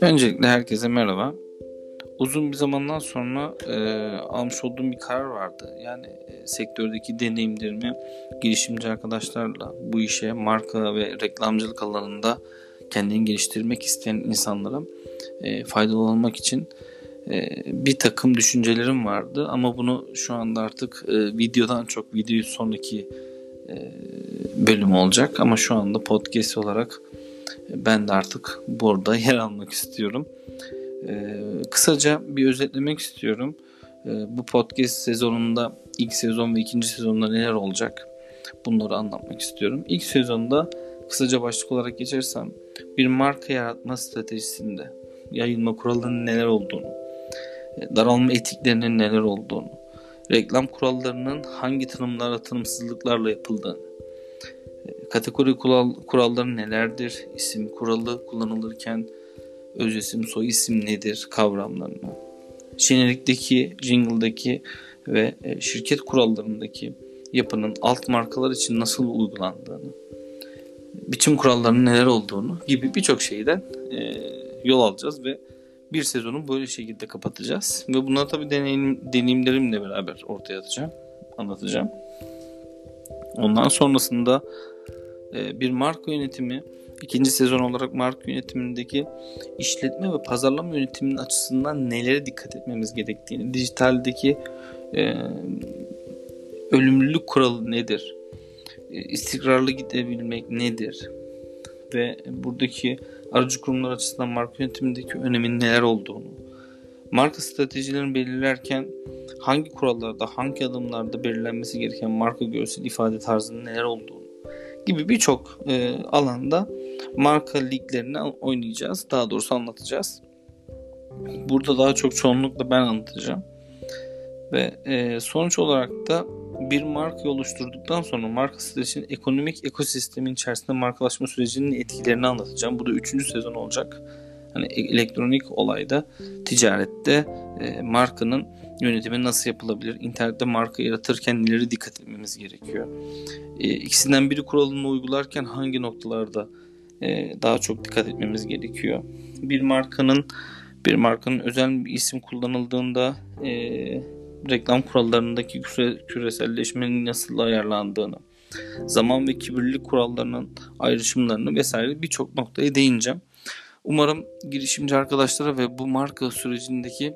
Öncelikle herkese merhaba. Uzun bir zamandan sonra almış olduğum bir karar vardı. Yani sektördeki deneyimlerimi girişimci arkadaşlarla, bu işe marka ve reklamcılık alanında kendini geliştirmek isteyen insanlara faydalı olmak için bir takım düşüncelerim vardı. Ama bunu şu anda artık videodan çok videoyu sonraki bölüm olacak. Ama şu anda podcast olarak ben de artık burada yer almak istiyorum. Kısaca bir özetlemek istiyorum. Bu podcast sezonunda ilk sezon ve ikinci sezonda neler olacak? Bunları anlatmak istiyorum. İlk sezonda kısaca başlık olarak geçersem bir marka yaratma stratejisinde yayılma kurallarının neler olduğunu, daralma etiklerinin neler olduğunu, reklam kurallarının hangi tanımlara tanımsızlıklarla yapıldığını, kategori kuralları nelerdir, isim kuralı kullanılırken öz isim, soy isim nedir kavramlarını, jenerikteki, jingle'daki ve şirket kurallarındaki yapının alt markalar için nasıl uygulandığını, biçim kurallarının neler olduğunu gibi birçok şeyden yol alacağız ve bir sezonu böyle şekilde kapatacağız. Ve bunları tabii deneyimlerimle beraber ortaya atacağım, anlatacağım. Ondan sonrasında bir marka yönetimi, ikinci sezon olarak marka yönetimindeki işletme ve pazarlama yönetiminin açısından nelere dikkat etmemiz gerektiğini, dijitaldeki ölümlülük kuralı nedir, istikrarlı gidebilmek nedir ve buradaki aracı kurumlar açısından marka yönetimindeki önemin neler olduğunu, marka stratejilerini belirlerken hangi kurallarda, hangi adımlarda belirlenmesi gereken marka görsel ifade tarzının neler olduğunu gibi birçok alanda marka liglerini oynayacağız. Daha doğrusu anlatacağız. Burada daha çok çoğunlukla ben anlatacağım. Ve sonuç olarak da bir markayı oluşturduktan sonra marka stratejisinin ekonomik ekosistemin içerisinde markalaşma sürecinin etkilerini anlatacağım. Bu da 3. sezon olacak. Hani elektronik olayda, ticarette markanın yönetimi nasıl yapılabilir? İnternette marka yaratırken neleri dikkat etmemiz gerekiyor? İkisinden biri kuralını uygularken hangi noktalarda daha çok dikkat etmemiz gerekiyor? Bir markanın özel bir isim kullanıldığında reklam kurallarındaki küreselleşmenin nasıl ayarlandığını, zaman ve kibirlilik kurallarının ayrışımlarını vesaire birçok noktaya değineceğim. Umarım girişimci arkadaşlara ve bu marka sürecindeki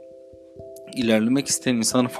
ilerlemek isteyen insanlara faydalı.